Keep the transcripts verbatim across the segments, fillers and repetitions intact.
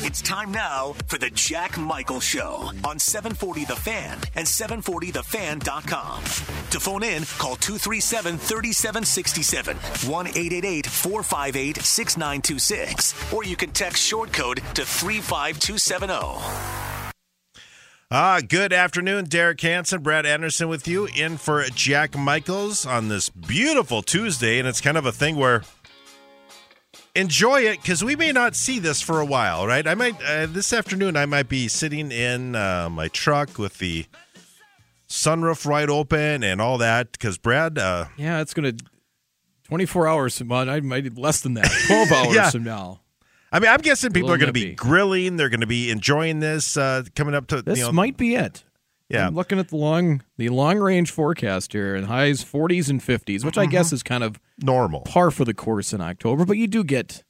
It's time now for the Jack Michaels Show on seven forty The Fan and seven forty the fan dot com. To phone in, call two three seven, three seven six seven, one eight eight eight, four five eight, six nine two six, or you can text short code to three five two seven zero. Ah, good afternoon, Derek Hansen, Brad Anderson with you, in for Jack Michaels on this beautiful Tuesday, and it's kind of a thing where enjoy it because we may not see this for a while, right? I might uh, this afternoon I might be sitting in uh, my truck with the sunroof right open and all that because Brad. Uh, yeah, it's gonna twenty-four hours from now. I might less than that, twelve hours yeah. from now. I mean, I'm guessing people are going to be grilling. They're going to be enjoying this uh, coming up to this. You know, might be it. Yeah, I'm looking at the long the long range forecast here, and highs forties and fifties, which mm-hmm. I guess is kind of normal, par for the course in October. But you do get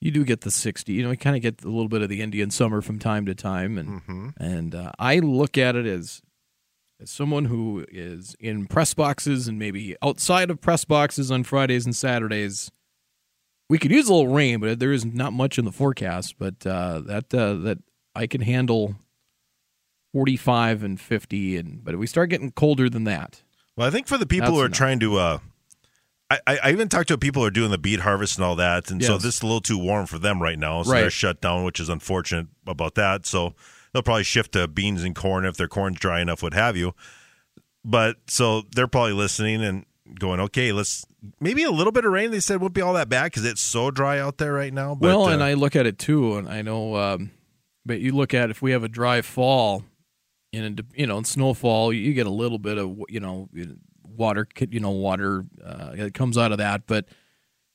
you do get the sixty. You know, you kind of get a little bit of the Indian summer from time to time, and mm-hmm. and uh, I look at it as as someone who is in press boxes and maybe outside of press boxes on Fridays and Saturdays. We could use a little rain, but there is not much in the forecast. But uh, that uh, that I can handle forty-five and fifty, and but if we start getting colder than that. Well, I think for the people who are enough. trying to, uh, I, I even talked to people who are doing the beet harvest and all that, and yes. so this is a little too warm for them right now, so right. they're shut down, which is unfortunate about that. So they'll probably shift to beans and corn if their corn's dry enough, what have you. But so they're probably listening and going, okay, let's. Maybe a little bit of rain, they said, won't be all that bad because it's so dry out there right now. But, well, and uh, I look at it, too, and I know, um, but you look at if we have a dry fall, and, you know, in snowfall, you get a little bit of, you know, water, you know, water uh, it comes out of that, but it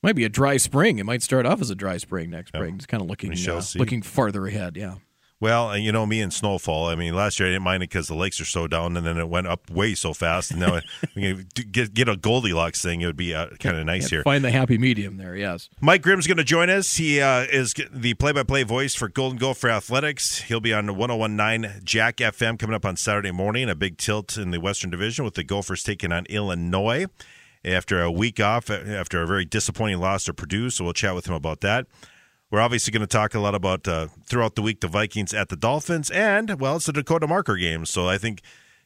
might be a dry spring. It might start off as a dry spring next spring. Yeah. Just kind of looking uh, looking farther ahead, yeah. Well, you know, me and snowfall, I mean, last year I didn't mind it because the lakes are so down, and then it went up way so fast. And now we get, get a Goldilocks thing, it would be uh, kind of nice here. Find the happy medium there, yes. Mike Grimm's going to join us. He uh, is the play-by-play voice for Golden Gopher Athletics. He'll be on ten nineteen Jack F M coming up on Saturday morning, a big tilt in the Western Division with the Gophers taking on Illinois after a week off, after a very disappointing loss to Purdue, so we'll chat with him about that. We're obviously going to talk a lot about, uh, throughout the week, the Vikings at the Dolphins, and, well, it's a Dakota Marker game. So I think,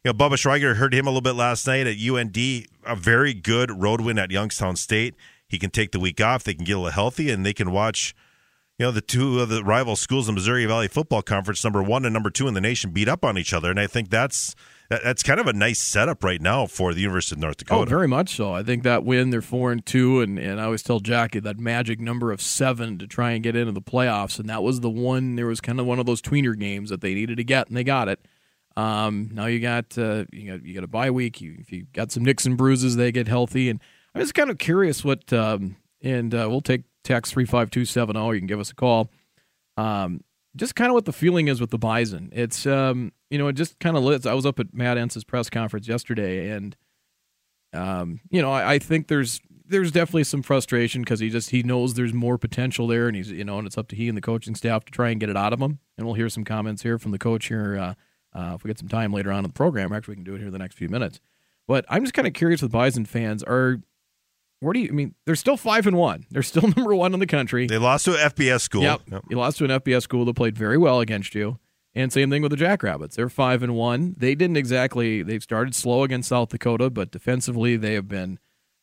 you know, Bubba Schweiger, heard him a little bit last night at U N D, a very good road win at Youngstown State. He can take the week off, they can get a little healthy, and they can watch, you know, the two of the rival schools in the Missouri Valley Football Conference, number one and number two in the nation, beat up on each other. And I think that's that's kind of a nice setup right now for the University of North Dakota. Oh, very much so. I think that win, they're four and two, and, and I always tell Jackie that magic number of seven to try and get into the playoffs, and that was the one. There was kind of one of those tweener games that they needed to get, and they got it. Um, now you got uh, you got you got a bye week. You, if you got some nicks and bruises, they get healthy. And I was kind of curious what, um, and uh, we'll take text three five two seven zero. You can give us a call. Um, just kind of what the feeling is with the Bison. It's, um, you know, it just kind of lives. I was up at Matt Ence's press conference yesterday, and, um, you know, I, I think there's there's definitely some frustration because he just he knows there's more potential there, and he's, you know, and it's up to he and the coaching staff to try and get it out of him. And we'll hear some comments here from the coach here uh, uh, if we get some time later on in the program. Actually, we can do it here in the next few minutes. But I'm just kind of curious with Bison fans are. Where do you? I mean, they're still five and one. They're still number one in the country. They lost to an F B S school. Yep, yep. You lost to an F B S school that played very well against you. And same thing with the Jackrabbits. They're five and one. They didn't exactly. They've started slow against South Dakota, but defensively they have been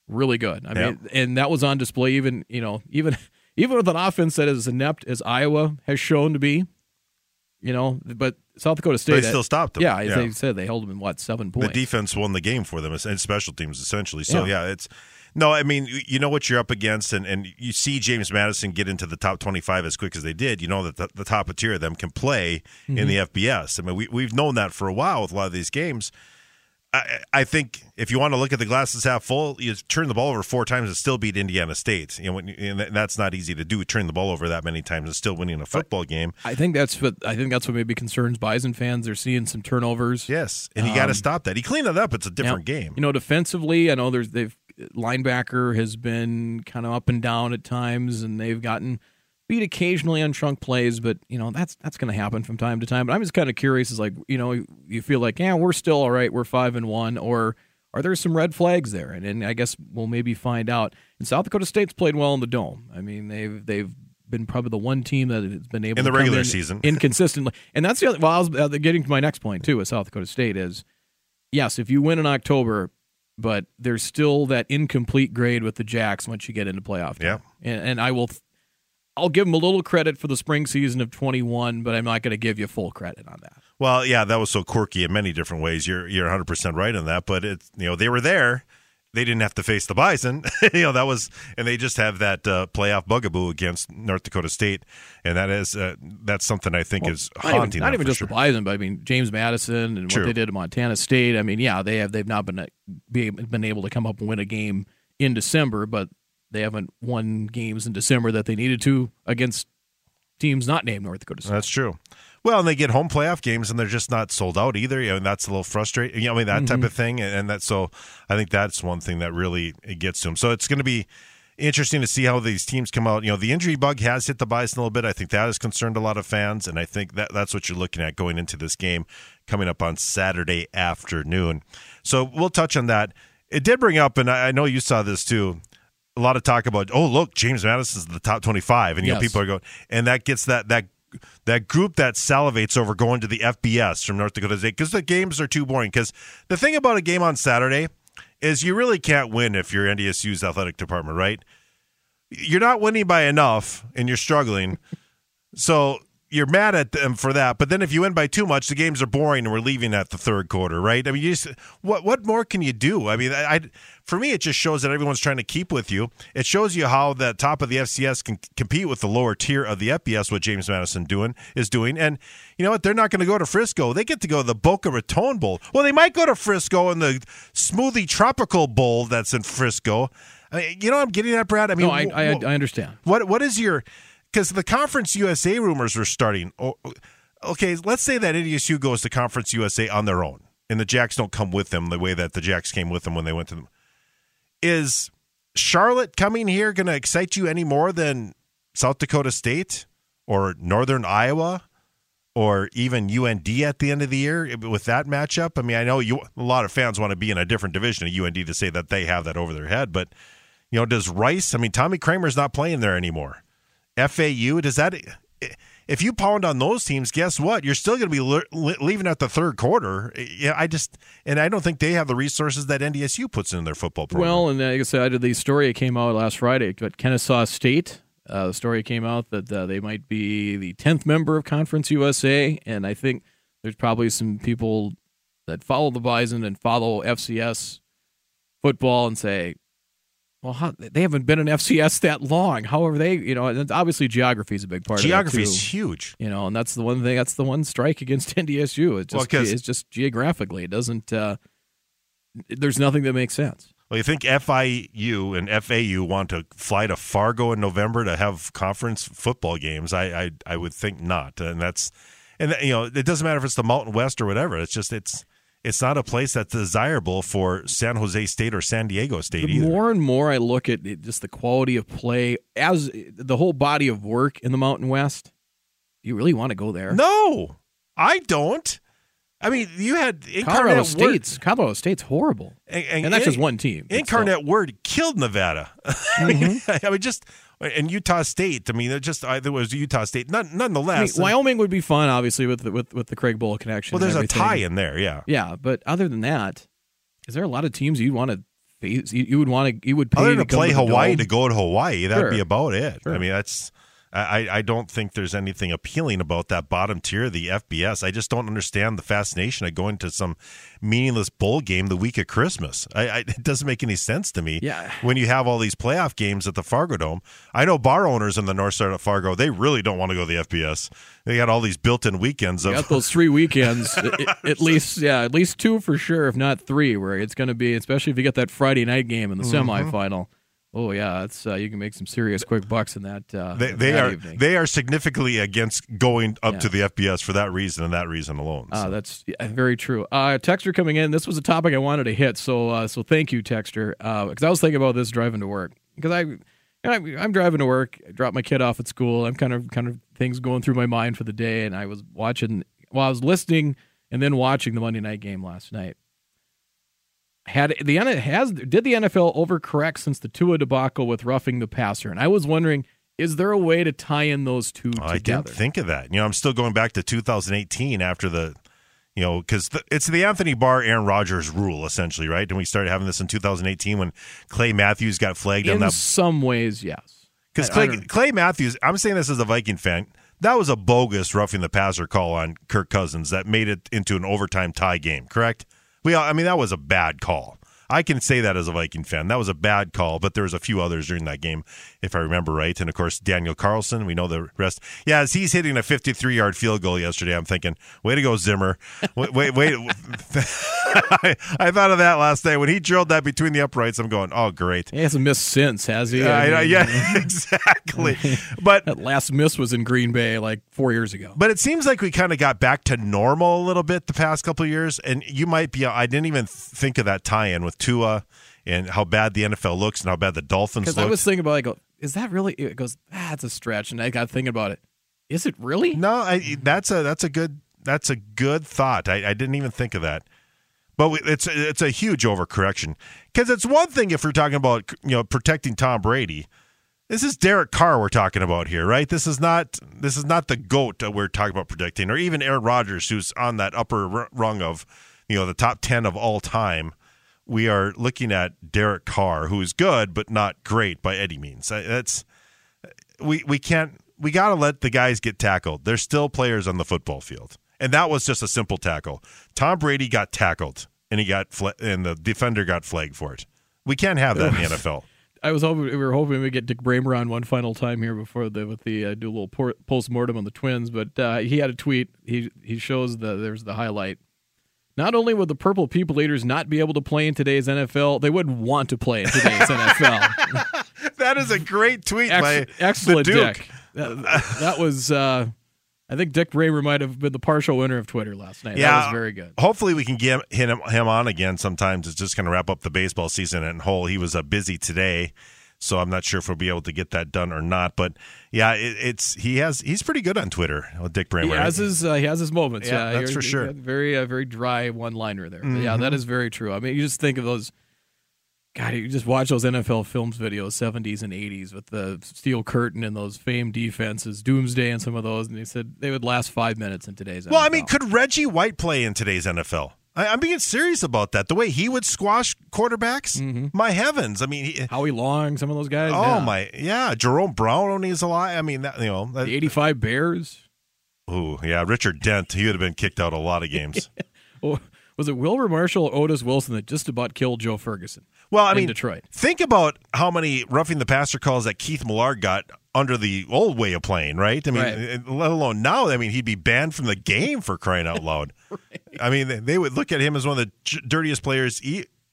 really good. I yep. mean, and that was on display. Even you know, even even with an offense that is inept as Iowa has shown to be, you know, but South Dakota State. They still stopped them. Yeah, as yeah. they said, they held them in what seven points. The defense won the game for them, and special teams essentially. So yeah, yeah it's. No, I mean, you know what you're up against, and, and you see James Madison get into the top twenty-five as quick as they did. You know that the, the top tier of them can play mm-hmm. in the F B S. I mean, we, we've known that for a while with a lot of these games. I, I think if you want to look at the glasses half full, you turn the ball over four times and still beat Indiana State. You know, and that's not easy to do. Turn the ball over that many times and still winning a football but game. I think that's what I think that's what maybe concerns Bison fans. They're seeing some turnovers. Yes, and you um, got to stop that. He cleaned it up. It's a different yeah, game. You know, defensively, I know there's they've linebacker has been kind of up and down at times, and they've gotten beat occasionally on chunk plays. But you know that's that's going to happen from time to time. But I'm just kind of curious. Is like you know you feel like yeah we're still all right. We're five and one or. Are there some red flags there? And, and I guess we'll maybe find out. And South Dakota State's played well in the dome. I mean, they've they've been probably the one team that has been able in to the regular in season inconsistently. And that's the other. Well, I was getting to my next point too. With South Dakota State is, yes, if you win in October, but there's still that incomplete grade with the Jacks once you get into playoff time. Yeah, and, and I will. I'll give them a little credit for the spring season of twenty-one, but I'm not going to give you full credit on that. Well, yeah, that was so quirky in many different ways. You're you're one hundred percent right on that, but it's, you know, they were there. They didn't have to face the Bison. you know, that was and they just have that uh, playoff bugaboo against North Dakota State, and that is uh, that's something I think well, is haunting. Not even, not even just sure. the Bison, but I mean James Madison and True. what they did at Montana State. I mean, yeah, they have they've not been been able to come up and win a game in December, but they haven't won games in December that they needed to against teams not named North Dakota State. That's true. Well, and they get home playoff games, and they're just not sold out either. You know, and that's a little frustrating. You know, I mean, that mm-hmm. type of thing. And that, so I think that's one thing that really gets to them. So it's going to be interesting to see how these teams come out. You know, the injury bug has hit the Bison a little bit. I think that has concerned a lot of fans, and I think that that's what you're looking at going into this game coming up on Saturday afternoon. So we'll touch on that. It did bring up, and I know you saw this too, a lot of talk about, oh, look, James Madison's in the top twenty-five, and you yes. know people are going, and that gets that that that group that salivates over going to the F B S from North Dakota State because the games are too boring. Because the thing about a game on Saturday is you really can't win if you're N D S U's athletic department, right? You're not winning by enough, and you're struggling, so you're mad at them for that. But then if you win by too much, the games are boring, and we're leaving at the third quarter, right? I mean, you just, what what more can you do? I mean, I, I for me, it just shows that everyone's trying to keep with you. It shows you how the top of the F C S can compete with the lower tier of the F B S. What James Madison doing is doing, and you know what? They're not going to go to Frisco. They get to go to the Boca Raton Bowl. Well, they might go to Frisco in the Smoothie Tropical Bowl that's in Frisco. I mean, you know, what I'm getting at, Brad. I mean, no, I, I, I understand. What what is your Because the Conference U S A rumors were starting. Okay, let's say that N D S U goes to Conference U S A on their own, and the Jacks don't come with them the way that the Jacks came with them when they went to them. Is Charlotte coming here going to excite you any more than South Dakota State or Northern Iowa or even U N D at the end of the year with that matchup? I mean, I know you, a lot of fans want to be in a different division of U N D to say that they have that over their head, but, you know, does Rice – I mean, Tommy Kramer's not playing there anymore. F A U, does that if you pound on those teams, guess what? You're still going to be le- leaving at the third quarter. Yeah, I just and I don't think they have the resources that N D S U puts in their football program. Well, and like I said, I did the story that came out last Friday, but Kennesaw State, uh, the story came out that uh, they might be the tenth member of Conference U S A, and I think there's probably some people that follow the Bison and follow F C S football and say, well, how, they haven't been in F C S that long. However, they, you know, and obviously geography is a big part geography of it. Geography is huge. You know, and that's the one thing, that's the one strike against N D S U. It's just, well, it's just geographically. It doesn't, uh, there's nothing that makes sense. Well, you think F I U and F A U want to fly to Fargo in November to have conference football games? I I, I would think not. And that's, and you know, it doesn't matter if it's the Mountain West or whatever. It's just, it's, It's not a place that's desirable for San Jose State or San Diego State either. The more and more I look at it, just the quality of play, as the whole body of work in the Mountain West, you really want to go there? No, I don't. I mean, you had Colorado State's, Colorado State's horrible. And, and, and that's and, just one team. Incarnate itself. Word killed Nevada. Mm-hmm. I mean, just and Utah State. I mean, it just there was Utah State. None, nonetheless, I mean, Wyoming and, would be fun, obviously, with the, with with the Craig Bowl connection. Well, there's a tie in there, yeah, yeah. But other than that, is there a lot of teams you want to face? You, you would want to you would pay other to, to play Hawaii to go to Hawaii. That'd sure. be about it. Sure. I mean, that's. I, I don't think there's anything appealing about that bottom tier of the F B S. I just don't understand the fascination of going to some meaningless bowl game the week of Christmas. I, I, it doesn't make any sense to me yeah. when you have all these playoff games at the Fargo Dome. I know bar owners in the north side of Fargo, they really don't want to go to the F B S. They got all these built-in weekends. Of- you got those three weekends, at, at least yeah, at least two for sure, if not three, where it's going to be, especially if you get that Friday night game in the mm-hmm. semifinal. Oh yeah, it's uh, you can make some serious quick bucks in that. Uh, they they that are evening. They are significantly against going up yeah. to the F B S for that reason and that reason alone. So. Uh, that's very true. Uh, texter coming in. This was a topic I wanted to hit, so uh, so thank you, texter, because uh, I was thinking about this driving to work because I, you know, I I'm driving to work. I dropped my kid off at school. I'm kind of kind of things going through my mind for the day, and I was watching well, I was listening and then watching the Monday night game last night. Had the has did the N F L overcorrect since the Tua debacle with roughing the passer? And I was wondering Is there a way to tie in those two oh, together? I didn't think of that. You know, I'm still going back to two thousand eighteen after the, you know, because it's the Anthony Barr, Aaron Rodgers rule, essentially, right? And we started having this in two thousand eighteen when Clay Matthews got flagged in on that. In some ways, yes. Because Clay, Clay Matthews, I'm saying this as a Viking fan, that was a bogus roughing the passer call on Kirk Cousins that made it into an overtime tie game, correct? We, I mean, that was a bad call. I can say that as a Viking fan. That was a bad call, but there was a few others during that game, if I remember right. And, of course, Daniel Carlson, we know the rest. Yeah, as he's hitting a fifty-three-yard field goal yesterday, I'm thinking, way to go, Zimmer. Wait, wait, wait. I, I thought of that last night. When he drilled that between the uprights, I'm going, oh, great. He hasn't missed since, has he? I mean, I, yeah, exactly. But that last miss was in Green Bay like four years ago. But it seems like we kind of got back to normal a little bit the past couple of years, and you might be – I didn't even think of that tie-in with Tua and how bad the N F L looks and how bad the Dolphins look. Because I was thinking about it, I go, is that really? It goes, ah, it's a stretch. And I got thinking about it. Is it really? No, I, that's a that's a good that's a good thought. I, I didn't even think of that. But we, it's it's a huge overcorrection because it's one thing if we're talking about you know protecting Tom Brady. This is Derek Carr we're talking about here, right? This is not this is not the GOAT that we're talking about protecting, or even Aaron Rodgers, who's on that upper rung of you know the top ten of all time. We are looking at Derek Carr, who is good but not great by any means. That's we we can't we got to let the guys get tackled. They're still players on the football field, and that was just a simple tackle. Tom Brady got tackled, and he got fl- and the defender got flagged for it. We can't have that in the N F L. I was hoping we were hoping we get Dick Bramer on one final time here before the with the uh, do a little por- post-mortem on the Twins, but uh, he had a tweet. He he shows the there's the highlight. Not only would the Purple People Eaters not be able to play in today's N F L, they would want to play in today's N F L. That is a great tweet Ex- by excellent the Duke. Dick. That, that was, uh, I think Dick Bramer might have been the partial winner of Twitter last night. Yeah, that was very good. Hopefully we can get him, him on again sometime to just kind of wrap up the baseball season and whole. He was uh, busy today, so I'm not sure if we'll be able to get that done or not. But yeah, it, it's he has he's pretty good on Twitter. Dick Bramer, he has his uh, he has his moments. Yeah, yeah that's he, for he, sure. Very uh, very dry one liner there. Mm-hmm. Yeah, that is very true. I mean, you just think of those. God, you just watch those N F L films videos, seventies and eighties, with the steel curtain and those famed defenses, Doomsday and some of those, and they said they would last five minutes in today's N F L. Well, I mean, could Reggie White play in today's N F L? I'm being serious about that. The way he would squash quarterbacks, mm-hmm. my heavens! I mean, he, Howie Long, some of those guys. Oh yeah. my, yeah, Jerome Brown only is alive. I mean, that, you know, that, the eighty-five Bears. Ooh, yeah, Richard Dent. He would have been kicked out a lot of games. Well, was it Wilbur Marshall or Otis Wilson that just about killed Joe Ferguson? Well, I in mean, Detroit. Think about how many roughing the passer calls that Keith Millard got under the old way of playing, right? I mean, right. Let alone now. I mean, he'd be banned from the game for crying out loud. Right. I mean, they would look at him as one of the dirtiest players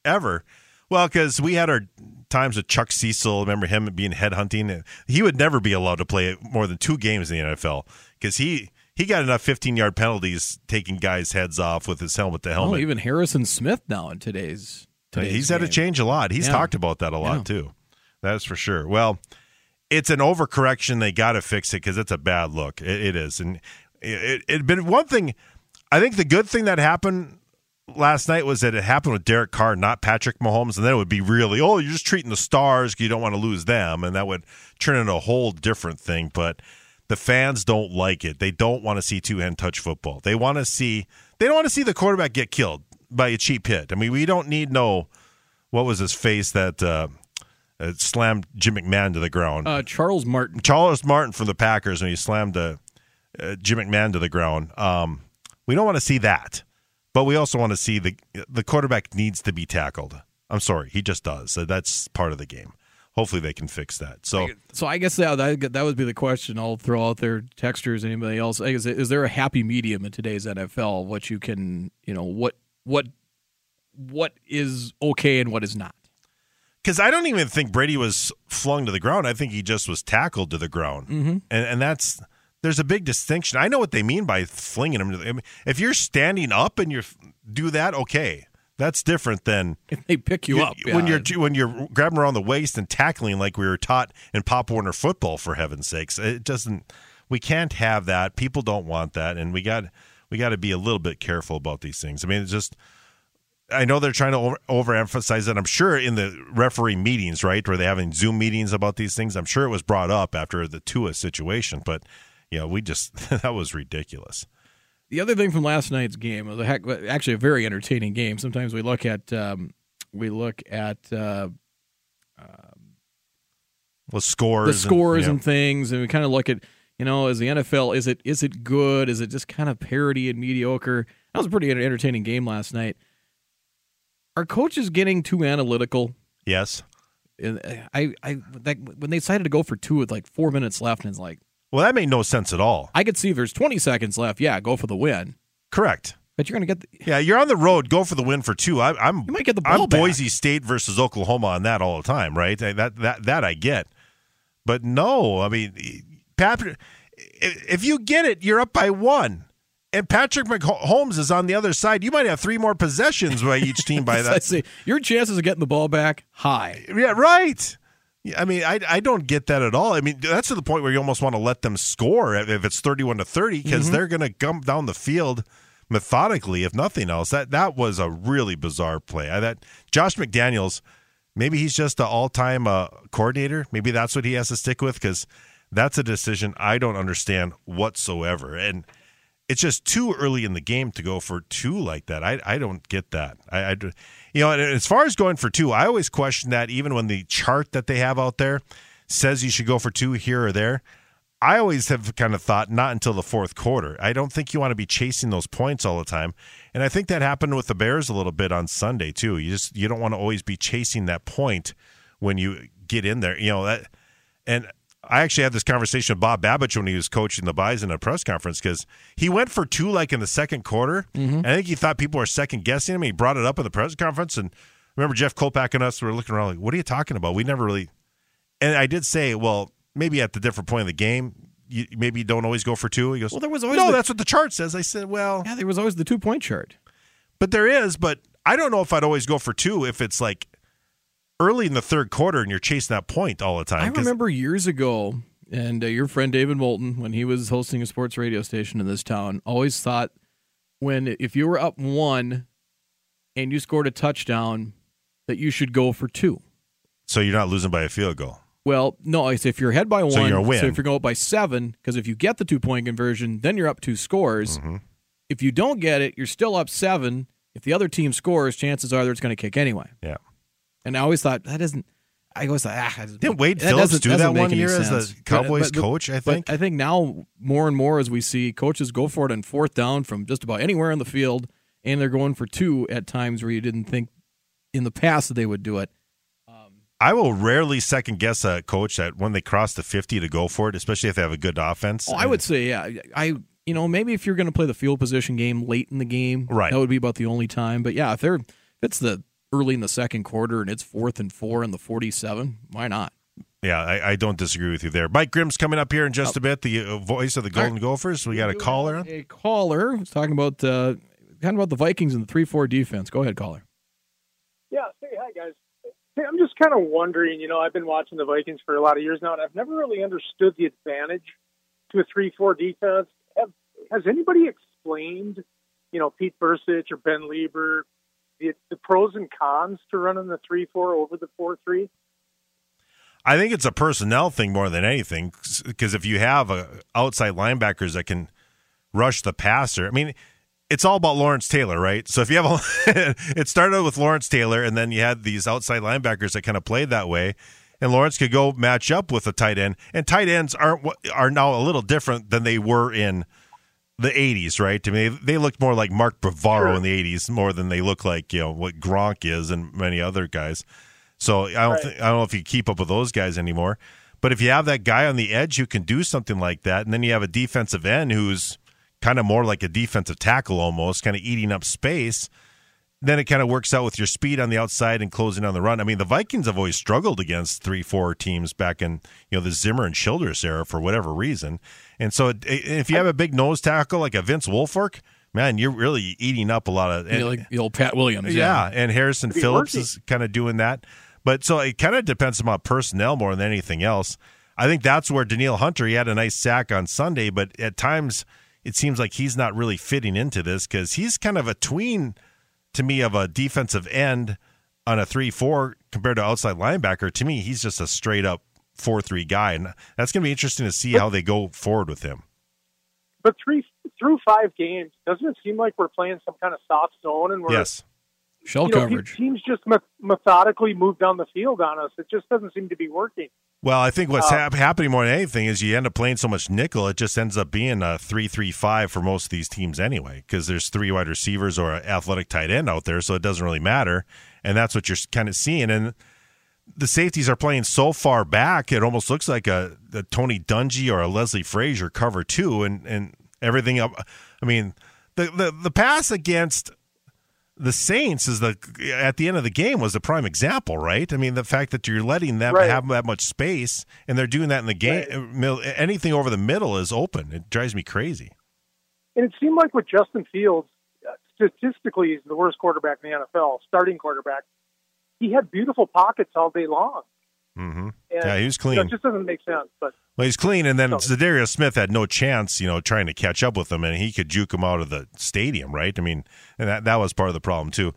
ever. Well, because we had our times with Chuck Cecil. Remember him being headhunting? He would never be allowed to play more than two games in the N F L because he. He got enough fifteen-yard penalties taking guys' heads off with his helmet to helmet. Oh, even Harrison Smith now in today's, today's He's game. Had to change a lot. He's yeah. talked about that a lot, yeah. too. That's for sure. Well, it's an overcorrection. They got to fix it because it's a bad look. It, it is. And it had been one thing. I think the good thing that happened last night was that it happened with Derek Carr, not Patrick Mahomes, and then it would be really, oh, you're just treating the stars because you don't want to lose them, and that would turn into a whole different thing, but the fans don't like it. They don't want to see two-hand touch football. They want to see they don't want to see the quarterback get killed by a cheap hit. I mean, we don't need no what was his face that uh, uh, slammed Jim McMahon to the ground. Uh, Charles Martin. Charles Martin from the Packers when he slammed uh, uh, Jim McMahon to the ground. Um, we don't want to see that, but we also want to see the the quarterback needs to be tackled. I'm sorry, he just does. So that's part of the game. Hopefully they can fix that. So, so I guess that, that that would be the question. I'll throw out there, texters, anybody else. Is, is there a happy medium in today's N F L? What you can, you know, what what what is okay and what is not? Because I don't even think Brady was flung to the ground. I think he just was tackled to the ground, mm-hmm. and and that's there's a big distinction. I know what they mean by flinging him. To the, I mean, if you're standing up and you do that, okay. That's different than if they pick you, you up yeah. when you're when you're grabbing around the waist and tackling like we were taught in Pop Warner football. For heaven's sakes, it doesn't. We can't have that. People don't want that, and we got we got to be a little bit careful about these things. I mean, it's just I know they're trying to over, overemphasize it. I'm sure in the referee meetings, right, where they're having Zoom meetings about these things, I'm sure it was brought up after the Tua situation. But, you know, we just – that was ridiculous. The other thing from last night's game was a heck, actually a very entertaining game. Sometimes we look at um, – we look at uh, – uh, the scores. The scores and, yeah. and things, and we kind of look at, you know, is the N F L, is it is it good? Is it just kind of parody and mediocre? That was a pretty entertaining game last night. Are coaches getting too analytical? Yes. I, I that, when they decided to go for two with like four minutes left, and it's like... Well, that made no sense at all. I could see if there's twenty seconds left, yeah, go for the win. Correct. But you're going to get... The, yeah, you're on the road, go for the win for two. I, I'm, you might get the ball I'm back. Boise State versus Oklahoma on that all the time, right? That, that, that I get. But no, I mean, Patrick, if you get it, you're up by one. And Patrick Mahomes is on the other side. You might have three more possessions by each team by that. I see. Your chances of getting the ball back, high. Yeah, right. I mean, I, I don't get that at all. I mean, that's to the point where you almost want to let them score if it's thirty-one to thirty because mm-hmm. they're going to come down the field methodically, if nothing else. That that was a really bizarre play. I, that Josh McDaniels... Maybe he's just an all-time uh, coordinator. Maybe that's what he has to stick with because that's a decision I don't understand whatsoever. And it's just too early in the game to go for two like that. I, I don't get that. I, I, you know, and as far as going for two, I always question that even when the chart that they have out there says you should go for two here or there. I always have kind of thought not until the fourth quarter. I don't think you want to be chasing those points all the time. And I think that happened with the Bears a little bit on Sunday too. You just you don't want to always be chasing that point when you get in there. You know that, and I actually had this conversation with Bob Babich when he was coaching the Bison at a press conference because he went for two like in the second quarter. Mm-hmm. And I think he thought people were second guessing him. He brought it up at the press conference, and remember Jeff Kolpak and us were looking around like, "What are you talking about? We never really." And I did say, "Well." Maybe at the different point of the game, you maybe you don't always go for two. He goes, well, there was always no, the, that's what the chart says. I said, well. Yeah, there was always the two-point chart. But there is, but I don't know if I'd always go for two if it's like early in the third quarter and you're chasing that point all the time. I remember years ago, and uh, your friend David Moulton, when he was hosting a sports radio station in this town, always thought when if you were up one and you scored a touchdown that you should go for two. So you're not losing by a field goal. Well, no, it's if you're ahead by one, so, you're a win. So if you're going up by seven, because if you get the two-point conversion, then you're up two scores. Mm-hmm. If you don't get it, you're still up seven. If the other team scores, chances are that it's going to kick anyway. Yeah. And I always thought, that doesn't – I always thought, ah. That Didn't Wade Phillips do that one year sense. as the Cowboys but, but, coach, I think? I think now more and more as we see coaches go for it on fourth down from just about anywhere in the field, and they're going for two at times where you didn't think in the past that they would do it. I will rarely second guess a coach that when they cross the fifty to go for it, especially if they have a good offense. Oh, I would say, yeah, I you know maybe if you're going to play the field position game late in the game, right. That would be about the only time. But yeah, if they're if it's the early in the second quarter and it's fourth and four in the forty-seven, why not? Yeah, I, I don't disagree with you there. Mike Grimm's coming up here in just a bit, the voice of the Golden right. Gophers. We got a caller. A caller who's talking about uh, talking about the Vikings and the three four defense. Go ahead, caller. Yeah, say hi, guys. Hey, I'm just kind of wondering, you know, I've been watching the Vikings for a lot of years now, and I've never really understood the advantage to a three four defense. Have, has anybody explained, you know, Pete Bursich or Ben Lieber, the, the pros and cons to running the three four over the four three? I think it's a personnel thing more than anything, because if you have a outside linebackers that can rush the passer, I mean – it's all about Lawrence Taylor, right? So if you have a, it started with Lawrence Taylor, and then you had these outside linebackers that kind of played that way, and Lawrence could go match up with a tight end, and tight ends aren't are now a little different than they were in the eighties, right? I mean, they, they looked more like Mark Bavaro sure. in the eighties more than they look like you know what Gronk is and many other guys. So I don't right. th- I don't know if you keep up with those guys anymore. But if you have that guy on the edge who can do something like that, and then you have a defensive end who's kind of more like a defensive tackle almost, kind of eating up space, then it kind of works out with your speed on the outside and closing on the run. I mean, the Vikings have always struggled against three four teams back in you know the Zimmer and Childress era for whatever reason. And so it, if you have a big nose tackle like a Vince Wilfork, man, you're really eating up a lot of... And, yeah, like the old Pat Williams. Yeah, yeah. And Harrison Phillips is kind of doing that. But so it kind of depends upon personnel more than anything else. I think that's where Daniil Hunter, he had a nice sack on Sunday, but at times... it seems like he's not really fitting into this because he's kind of a tween to me of a defensive end on a three four compared to outside linebacker. To me, he's just a straight-up four three guy, and that's going to be interesting to see how they go forward with him. But three through five games, doesn't it seem like we're playing some kind of soft zone? And we're, yes. Shell you know, coverage. Teams just me- methodically move down the field on us. It just doesn't seem to be working. Well, I think what's um, hap- happening more than anything is you end up playing so much nickel, it just ends up being a three three five for most of these teams anyway, because there's three wide receivers or an athletic tight end out there, so it doesn't really matter. And that's what you're kind of seeing. And the safeties are playing so far back, it almost looks like a, a Tony Dungy or a Leslie Frazier cover two, and, and everything up. I mean, the, the, the pass against the Saints is the at the end of the game was the prime example, right? I mean, the fact that you're letting them right. have that much space, and they're doing that in the game. Right. Anything over the middle is open. It drives me crazy. And it seemed like with Justin Fields, statistically, he's the worst quarterback in the N F L, starting quarterback. He had beautiful pockets all day long. Mm-hmm. Yeah, he was clean. So it just doesn't make sense. But well, he's clean, and then no. Zadarius Smith had no chance, you know, trying to catch up with him, and he could juke him out of the stadium, right? I mean, and that, that was part of the problem too.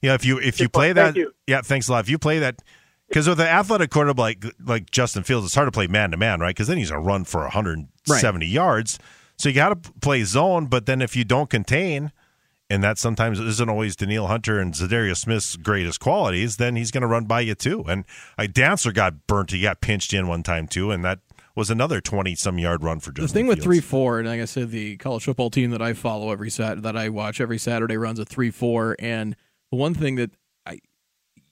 You know, if you if you play well, that, you. yeah, thanks a lot. If you play that, because with an athletic quarterback like, like Justin Fields, it's hard to play man to man, right? Because then he's gonna run for one hundred seventy right. yards. So you got to play zone, but then if you don't contain. And that sometimes isn't always Danielle Hunter and Zadarius Smith's greatest qualities, then he's going to run by you too. And a dancer got burnt. He got pinched in one time too, and that was another twenty-some yard run for Justin Fields. The thing with three four, and like I said, the college football team that I follow every Saturday, that I watch every Saturday runs a three four. And the one thing that I,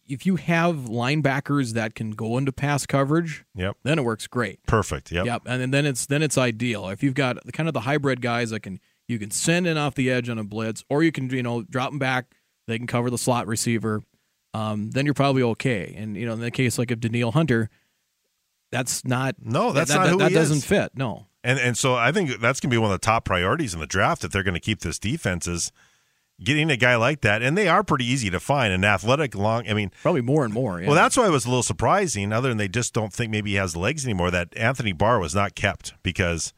if you have linebackers that can go into pass coverage, yep. then it works great. Perfect, yep. yep. And then it's then it's ideal. If you've got kind of the hybrid guys that can – you can send in off the edge on a blitz, or you can, you know, drop them back. They can cover the slot receiver. Um, then you're probably okay. And, you know, in the case like of Danielle Hunter, that's not no, that's that, not that, who that he doesn't is. Fit. No, and and so I think that's going to be one of the top priorities in the draft if they're going to keep this defense is getting a guy like that. And they are pretty easy to find. An athletic long, I mean, probably more and more. Yeah. Well, that's why it was a little surprising. Other than they just don't think maybe he has legs anymore. That Anthony Barr was not kept because.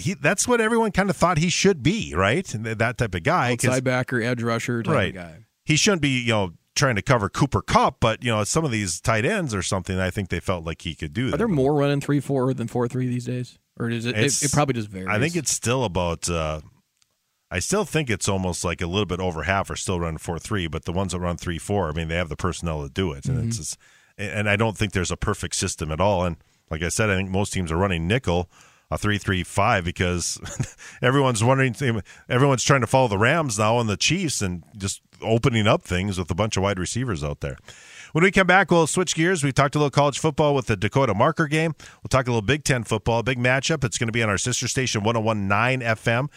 He, that's what everyone kind of thought he should be, right? That type of guy. Outside backer, edge rusher type right. of guy. He shouldn't be, you know, trying to cover Cooper Kupp, but, you know, some of these tight ends or something, I think they felt like he could do that. Are there more running three four than four three these days? Or is it, it, it probably just varies? I think it's still about, uh, I still think it's almost like a little bit over half are still running four three, but the ones that run three four, I mean, they have the personnel to do it. And, mm-hmm. it's just, and I don't think there's a perfect system at all. And like I said, I think most teams are running nickel. A three three five because everyone's wondering, everyone's trying to follow the Rams now and the Chiefs and just opening up things with a bunch of wide receivers out there. When we come back, we'll switch gears. We talked a little college football with the Dakota Marker game. We'll talk a little Big Ten football, big matchup. It's going to be on our sister station, one oh one point nine F M,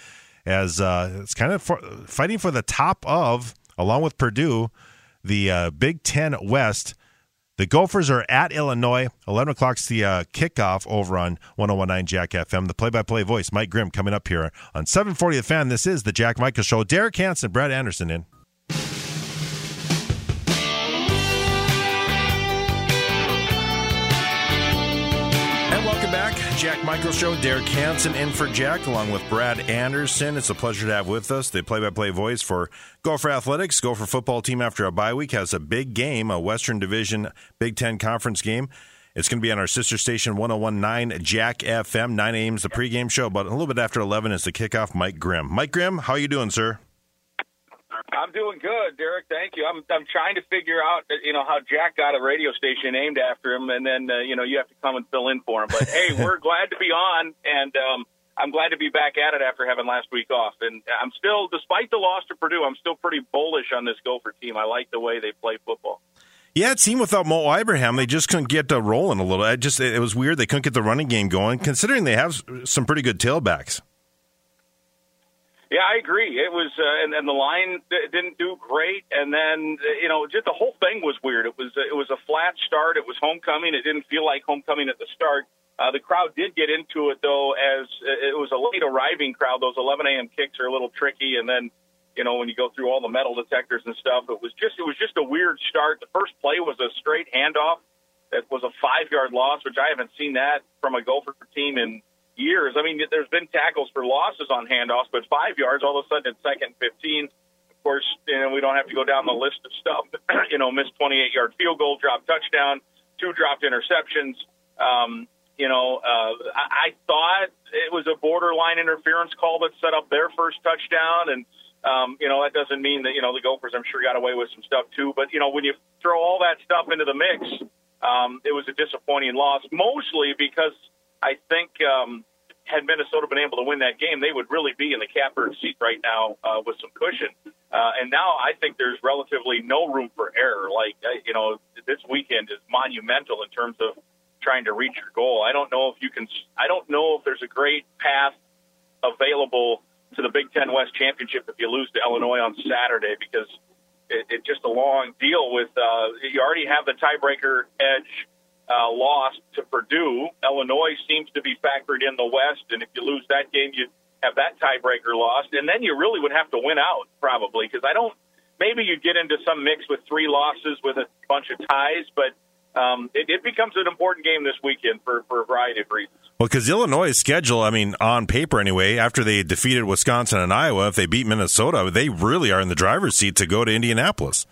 as uh, it's kind of for, fighting for the top of, along with Purdue, the uh, Big Ten West. The Gophers are at Illinois. eleven o'clock's the uh, kickoff over on one oh one point nine Jack F M. The play-by-play voice, Mike Grimm, coming up here on seven forty The Fan. This is the Jack Michaels Show. Derek Hansen, Brad Anderson in. And welcome back. Jack Michaels Show. Derek Hansen in for Jack, along with Brad Anderson. It's a pleasure to have with us the play-by-play voice for Gopher Athletics. Gopher football team after a bye week has a big game, a Western Division Big Ten Conference game. It's going to be on our sister station, one oh one point nine Jack F M. nine a.m. is the pregame show, but a little bit after eleven is the kickoff, Mike Grimm. Mike Grimm, how are you doing, sir? I'm doing good, Derek. Thank you. I'm I'm trying to figure out, you know, how Jack got a radio station named after him, and then, uh, you know, you have to come and fill in for him. But, hey, we're glad to be on, and um, I'm glad to be back at it after having last week off. And I'm still, despite the loss to Purdue, I'm still pretty bullish on this Gopher team. I like the way they play football. Yeah, it seemed without Mo Ibrahim, they just couldn't get uh, rolling a little. I just It was weird. They couldn't get the running game going, considering they have some pretty good tailbacks. Yeah, I agree. It was, uh, and, and the line didn't do great. And then, you know, just the whole thing was weird. It was, it was a flat start. It was homecoming. It didn't feel like homecoming at the start. Uh, the crowd did get into it, though, as it was a late arriving crowd. Those eleven a.m. kicks are a little tricky. And then, you know, when you go through all the metal detectors and stuff, it was just, it was just a weird start. The first play was a straight handoff. That was a five-yard loss, which I haven't seen that from a Gopher team in years. I mean, there's been tackles for losses on handoffs, but five yards all of a sudden at second and fifteen. Of course, you know, we don't have to go down the list of stuff. You know, missed twenty-eight yard field goal, dropped touchdown, two dropped interceptions. Um, you know, uh, I-, I thought it was a borderline interference call that set up their first touchdown. And, um, you know, that doesn't mean that, you know, the Gophers, I'm sure, got away with some stuff too. But, you know, when you throw all that stuff into the mix, um, it was a disappointing loss, mostly because I think um, had Minnesota been able to win that game, they would really be in the catbird seat right now uh, with some cushion. Uh, and now I think there's relatively no room for error. Like, you know, this weekend is monumental in terms of trying to reach your goal. I don't know if you can – I don't know if there's a great path available to the Big Ten West Championship if you lose to Illinois on Saturday, because it's it just a long deal with uh, – you already have the tiebreaker edge uh, lost to Purdue. Illinois seems to be factored in the West, and if you lose that game, you have that tiebreaker lost. And then you really would have to win out probably, because I don't – maybe you get into some mix with three losses with a bunch of ties, but – Um, it, it becomes an important game this weekend for, for a variety of reasons. Well, because Illinois' schedule, I mean, on paper anyway, after they defeated Wisconsin and Iowa, if they beat Minnesota, they really are in the driver's seat to go to Indianapolis.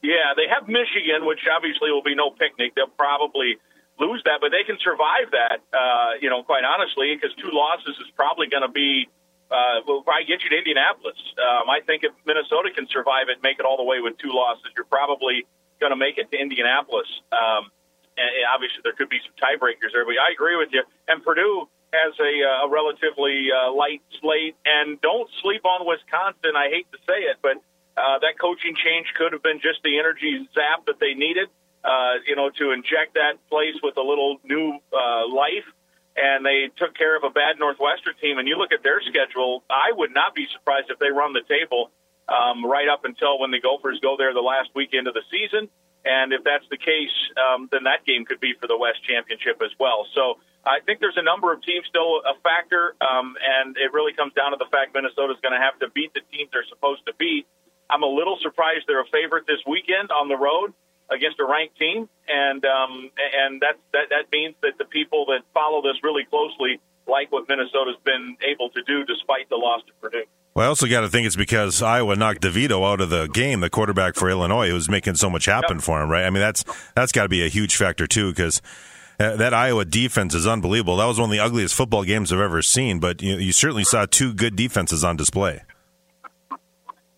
Yeah, they have Michigan, which obviously will be no picnic. They'll probably lose that, but they can survive that, uh, you know, quite honestly, because two losses is probably going to be, uh, will probably get you to Indianapolis. Um, I think if Minnesota can survive it, make it all the way with two losses, you're probably going to make it to Indianapolis. Um, and obviously, there could be some tiebreakers there, but I agree with you. And Purdue has a, a relatively uh, light slate, and don't sleep on Wisconsin. I hate to say it, but uh, that coaching change could have been just the energy zap that they needed, uh, you know, to inject that place with a little new uh, life. And they took care of a bad Northwestern team. And you look at their schedule, I would not be surprised if they run the table Um, right up until when the Gophers go there the last weekend of the season. And if that's the case, um, then that game could be for the West Championship as well. So I think there's a number of teams still a factor, um, and it really comes down to the fact Minnesota's going to have to beat the teams they're supposed to beat. I'm a little surprised they're a favorite this weekend on the road against a ranked team, and um, and that's, that, that means that the people that follow this really closely like what Minnesota's been able to do despite the loss to Purdue. Well, I also got to think it's because Iowa knocked DeVito out of the game, the quarterback for Illinois, who was making so much happen yep. for him, right? I mean, that's that's got to be a huge factor, too, because that Iowa defense is unbelievable. That was one of the ugliest football games I've ever seen, but you, you certainly saw two good defenses on display.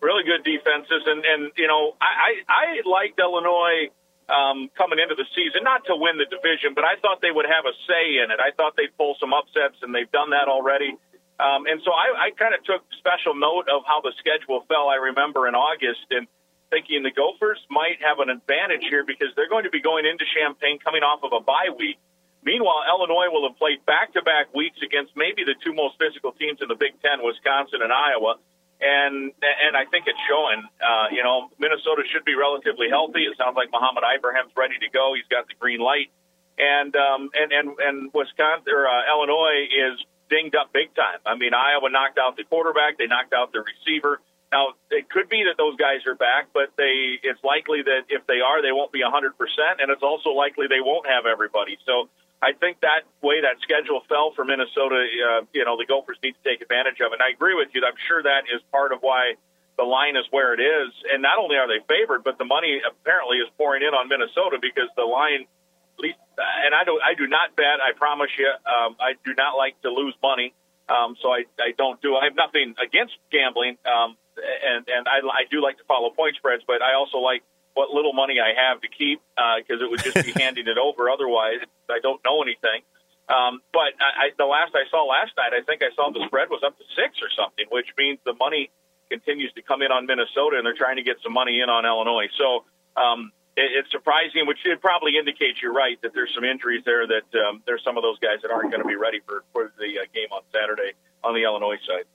Really good defenses, and, and you know, I, I, I liked Illinois um, coming into the season, not to win the division, but I thought they would have a say in it. I thought they'd pull some upsets, and they've done that already. Um, and so I, I kind of took special note of how the schedule fell, I remember, in August, and thinking the Gophers might have an advantage here because they're going to be going into Champaign coming off of a bye week. Meanwhile, Illinois will have played back-to-back weeks against maybe the two most physical teams in the Big Ten, Wisconsin and Iowa, and and I think it's showing. Uh, you know, Minnesota should be relatively healthy. It sounds like Muhammad Ibrahim's ready to go. He's got the green light. And um, and, and, and Wisconsin or uh, Illinois is dinged up big time. I mean, Iowa knocked out the quarterback. They knocked out the receiver. Now, it could be that those guys are back, but they it's likely that if they are, they won't be one hundred percent, and it's also likely they won't have everybody. So I think that way that schedule fell for Minnesota, uh, you know, the Gophers need to take advantage of it. And I agree with you. I'm sure that is part of why the line is where it is. And not only are they favored, but the money apparently is pouring in on Minnesota because the line – least, and I don't. I do not bet. I promise you, um, I do not like to lose money, um, so I, I don't do. I have nothing against gambling, um, and and I, I do like to follow point spreads, but I also like what little money I have to keep because uh, it would just be handing it over. Otherwise, I don't know anything. Um, but I, I, the last I saw last night, I think I saw the spread was up to six or something, which means the money continues to come in on Minnesota, and they're trying to get some money in on Illinois. So. Um, It's surprising, which it probably indicates you're right, that there's some injuries there, that um, there's some of those guys that aren't going to be ready for, for the uh, game on Saturday on the Illinois side.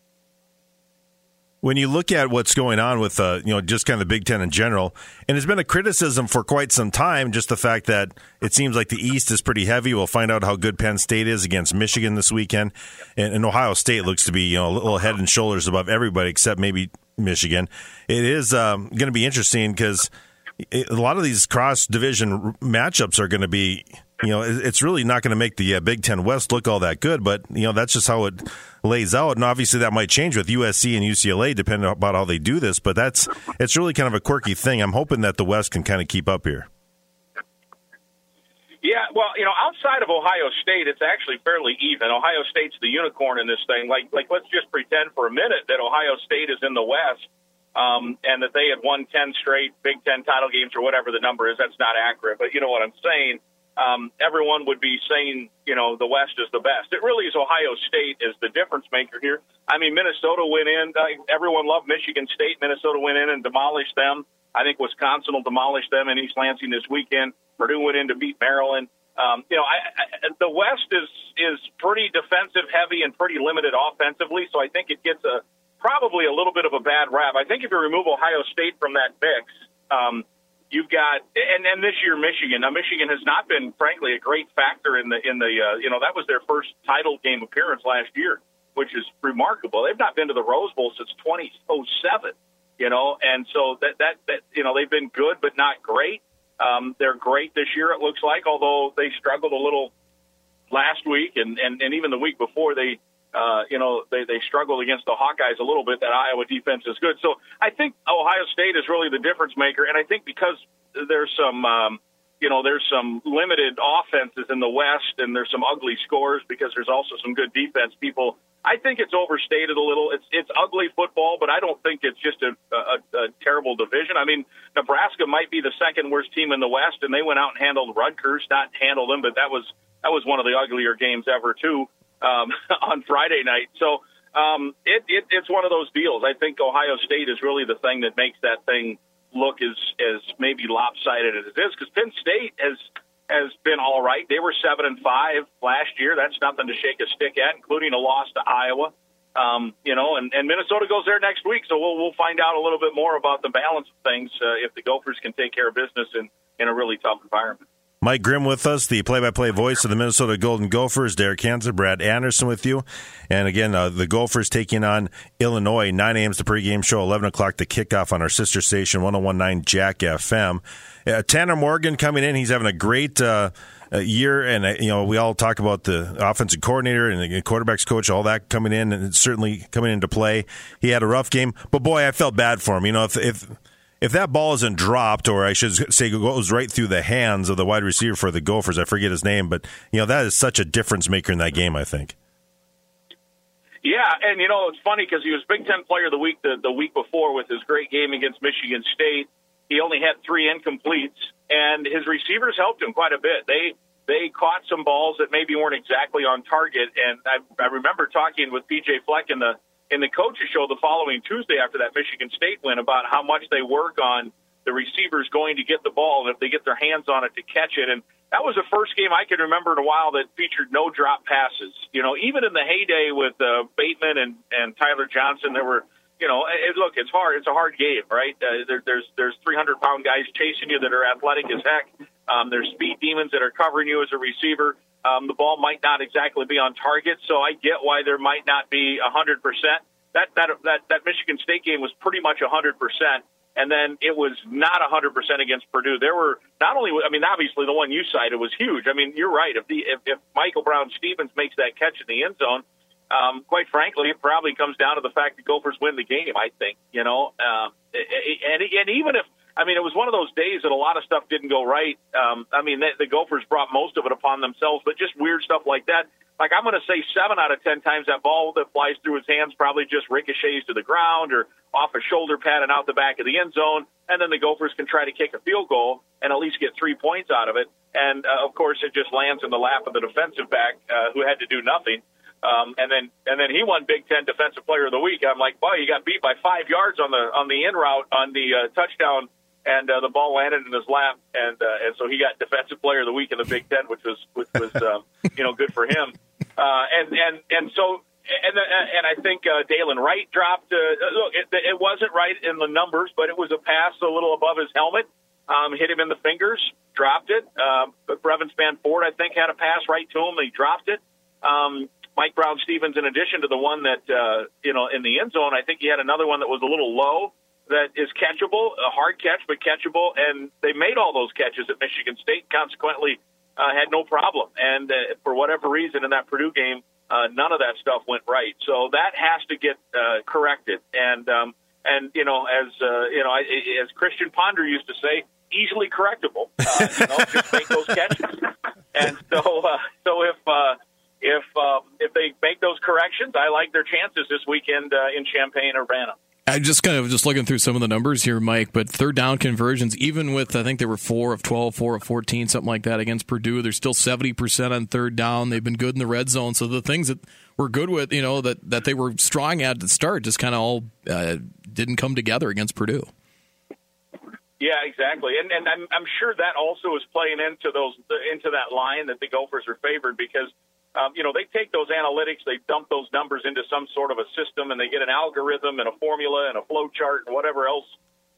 When you look at what's going on with, uh, you know, just kind of the Big Ten in general, and it's been a criticism for quite some time, just the fact that it seems like the East is pretty heavy. We'll find out how good Penn State is against Michigan this weekend. And, and Ohio State looks to be, you know, a little head and shoulders above everybody except maybe Michigan. It is um, going to be interesting because – a lot of these cross-division matchups are going to be you know, it's really not going to make the uh, Big Ten West look all that good, but, you know, that's just how it lays out. And obviously that might change with U S C and U C L A depending on how they do this, but that's, it's really kind of a quirky thing. I'm hoping that the West can kind of keep up here. Yeah, well, you know, outside of Ohio State, it's actually fairly even. Ohio State's the unicorn in this thing. Like, like let's just pretend for a minute that Ohio State is in the West um, and that they had won ten straight Big Ten title games or whatever the number is. That's not accurate, but you know what I'm saying. Um, everyone would be saying, you know, the West is the best. It really is Ohio State is the difference maker here. I mean, Minnesota went in. Uh, everyone loved Michigan State. Minnesota went in and demolished them. I think Wisconsin will demolish them in East Lansing this weekend. Purdue went in to beat Maryland. Um, you know, I, I, the West is is pretty defensive heavy and pretty limited offensively, so I think it gets a probably a little bit of a bad rap. I think if you remove Ohio State from that mix, um, you've got and, and this year Michigan. Now Michigan has not been, frankly, a great factor in the in the uh, you know that was their first title game appearance last year, which is remarkable. They've not been to the Rose Bowl since twenty oh seven, you know, and so that that, that you know they've been good but not great. Um, they're great this year, it looks like, although they struggled a little last week and, and, and even the week before they, uh, you know, they, they struggled against the Hawkeyes a little bit. That Iowa defense is good. So I think Ohio State is really the difference maker. And I think because there's some, um, you know, there's some limited offenses in the West and there's some ugly scores because there's also some good defense people. I think it's overstated a little. It's it's ugly football, but I don't think it's just a, a, a terrible division. I mean, Nebraska might be the second worst team in the West, and they went out and handled Rutgers, not handled them, but that was that was one of the uglier games ever too um, on Friday night. So um, it, it it's one of those deals. I think Ohio State is really the thing that makes that thing look as as maybe lopsided as it is, because Penn State has. has been all right. They were seven and five last year. That's nothing to shake a stick at, including a loss to Iowa. Um, you know, and, and Minnesota goes there next week, so we'll we'll find out a little bit more about the balance of things uh, if the Gophers can take care of business in, in a really tough environment. Mike Grimm with us, the play-by-play voice of the Minnesota Golden Gophers. Derek Hansen, Brad Anderson with you. And again, uh, the Gophers taking on Illinois. nine a.m. is the pregame show, eleven o'clock the kickoff on our sister station, ten nineteen Jack F M. Uh, Tanner Morgan coming in. He's having a great uh, year. And, uh, you know, we all talk about the offensive coordinator and the quarterback's coach, all that coming in and certainly coming into play. He had a rough game. But, boy, I felt bad for him. You know, if... if If that ball isn't dropped, or I should say goes right through the hands of the wide receiver for the Gophers, I forget his name, but, you know, that is such a difference maker in that game, I think. Yeah, and, you know, it's funny because he was Big Ten Player of the Week the, the week before with his great game against Michigan State. He only had three incompletes, and his receivers helped him quite a bit. They they caught some balls that maybe weren't exactly on target, and I, I remember talking with P J Fleck in the in the coaches show the following Tuesday after that Michigan State win about how much they work on the receivers going to get the ball and if they get their hands on it to catch it. And that was the first game I can remember in a while that featured no drop passes. You know, even in the heyday with uh, Bateman and, and Tyler Johnson, there were, you know, it, look, it's hard. It's a hard game, right? Uh, there, there's there's three hundred pound guys chasing you that are athletic as heck. Um, there's speed demons that are covering you as a receiver. Um, the ball might not exactly be on target, so I get why there might not be one hundred percent. That that that, that Michigan State game was pretty much one hundred percent, and then it was not one hundred percent against Purdue. There were not only, I mean, obviously the one you cited was huge. I mean, you're right. If the if, if Michael Brown-Stevens makes that catch in the end zone, um, quite frankly, it probably comes down to the fact that Gophers win the game, I think, you know. Uh, and, and even if, I mean, it was one of those days that a lot of stuff didn't go right. Um, I mean, the, the Gophers brought most of it upon themselves, but just weird stuff like that. Like, I'm going to say seven out of ten times that ball that flies through his hands probably just ricochets to the ground or off a shoulder pad and out the back of the end zone, and then the Gophers can try to kick a field goal and at least get three points out of it. And, uh, of course, it just lands in the lap of the defensive back uh, who had to do nothing. Um, and then and then he won Big Ten Defensive Player of the Week. I'm like, wow, you got beat by five yards on the, on the in route on the uh, touchdown. And uh, the ball landed in his lap, and uh, and so he got Defensive Player of the Week in the Big Ten, which was which was uh, you know good for him. Uh, and and and so and and I think uh, Dalen Wright dropped. Uh, look, it, it wasn't right in the numbers, but it was a pass a little above his helmet, um, hit him in the fingers, dropped it. Uh, but Brevin Spanford, I think, had a pass right to him. He dropped it. Um, Mike Brown-Stevens, in addition to the one that uh, you know in the end zone, I think he had another one that was a little low. That is catchable, a hard catch, but catchable, and they made all those catches at Michigan State. Consequently, uh, had no problem. And uh, for whatever reason in that Purdue game, uh, none of that stuff went right. So that has to get uh, corrected. And, um, and you know, as uh, you know, I, as Christian Ponder used to say, easily correctable. Uh, you know, just make those catches. And so, uh, so if uh, if uh, if they make those corrections, I like their chances this weekend uh, in Champaign, Urbana. I'm just kind of just looking through some of the numbers here, Mike, but third down conversions, even with, I think they were four of twelve, four of fourteen, something like that against Purdue, they're still seventy percent on third down. They've been good in the red zone. So the things that we're good with, you know, that, that they were strong at the start just kind of all uh, didn't come together against Purdue. Yeah, exactly. And and I'm, I'm sure that also is playing into those into that line that the Gophers are favored because, Um, you know, they take those analytics, they dump those numbers into some sort of a system, and they get an algorithm and a formula and a flow chart and whatever else,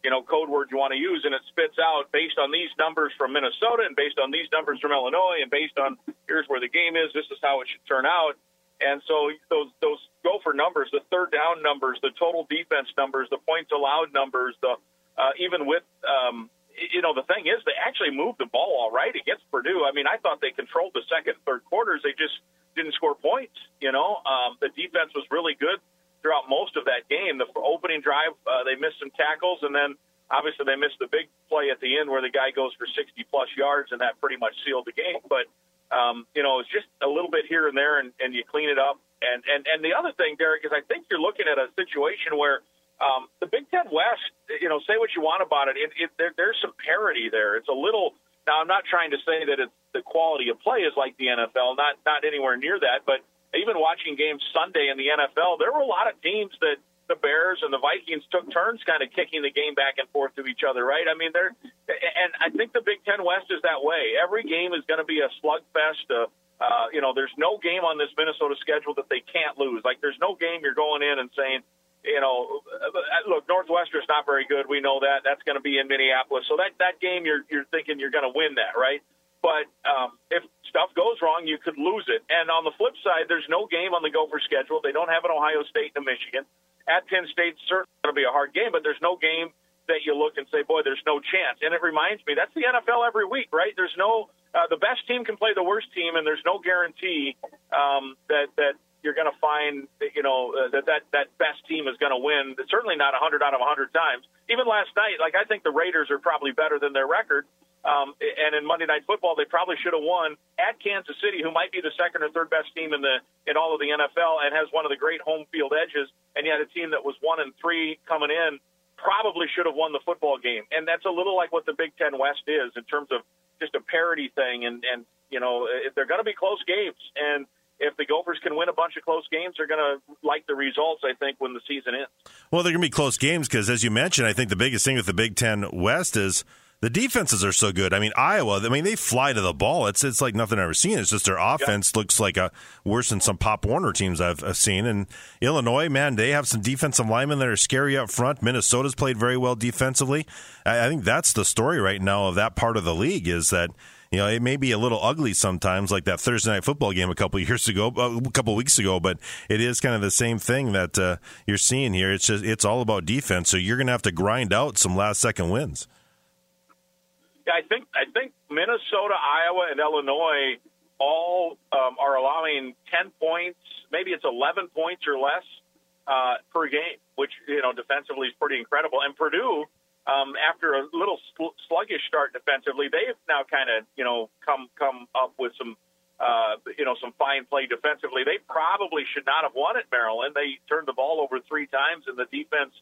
you know, code word you want to use, and it spits out based on these numbers from Minnesota and based on these numbers from Illinois and based on here's where the game is, this is how it should turn out. And so those those Gopher numbers, the third down numbers, the total defense numbers, the points allowed numbers, the uh, even with um, – you know, the thing is, they actually moved the ball all right against Purdue. I mean, I thought they controlled the second, third quarters. They just didn't score points, you know. Um, the defense was really good throughout most of that game. The opening drive, uh, they missed some tackles, and then obviously they missed the big play at the end where the guy goes for sixty-plus yards, and that pretty much sealed the game. But, um, you know, it's just a little bit here and there, and, and you clean it up. And, and, and the other thing, Derek, is I think you're looking at a situation where Um, the Big Ten West, you know, say what you want about it. it, it there, there's some parity there. It's a little. Now, I'm not trying to say that it's, the quality of play is like the N F L. Not not anywhere near that. But even watching games Sunday in the N F L, there were a lot of teams that the Bears and the Vikings took turns kind of kicking the game back and forth to each other, right? I mean, they're and I think the Big Ten West is that way. Every game is going to be a slugfest. Uh, uh, you know, there's no game on this Minnesota schedule that they can't lose. Like, there's no game you're going in and saying, you know, look, Northwestern's not very good. We know that. That's going to be in Minneapolis. So that, that game, you're you're thinking you're going to win that, right? But um, if stuff goes wrong, you could lose it. And on the flip side, there's no game on the Gopher schedule. They don't have an Ohio State and a Michigan. At Penn State's certainly going to be a hard game, but there's no game that you look and say, boy, there's no chance. And it reminds me, that's the N F L every week, right? There's no uh, – the best team can play the worst team, and there's no guarantee um, that, that – you're going to find, you know, uh, that, that that best team is going to win. It's certainly not one hundred out of one hundred times. Even last night, like, I think the Raiders are probably better than their record. Um, and in Monday Night Football, they probably should have won at Kansas City, who might be the second or third best team in the in all of the N F L and has one of the great home field edges. And yet a team that was one and three coming in probably should have won the football game. And that's a little like what the Big Ten West is in terms of just a parity thing. And, and you know, if they're going to be close games and if the Gophers can win a bunch of close games, they're going to like the results, I think, when the season ends. Well, they're going to be close games because, as you mentioned, I think the biggest thing with the Big Ten West is the defenses are so good. I mean, Iowa, I mean, they fly to the ball. It's it's like nothing I've ever seen. It's just their offense yeah. looks like a worse than some Pop Warner teams I've, I've seen. And Illinois, man, they have some defensive linemen that are scary up front. Minnesota's played very well defensively. I, I think that's the story right now of that part of the league is that, you know, it may be a little ugly sometimes, like that Thursday night football game a couple of years ago, a couple of weeks ago. But it is kind of the same thing that uh, you're seeing here. It's just it's all about defense. So you're going to have to grind out some last second wins. Yeah, I think I think Minnesota, Iowa, and Illinois all um, are allowing ten points, maybe it's eleven points or less uh, per game, which you know defensively is pretty incredible. And Purdue. Um, after a little sluggish start defensively, they've now kind of, you know, come come up with some, uh, you know, some fine play defensively. They probably should not have won at Maryland. They turned the ball over three times, and the defense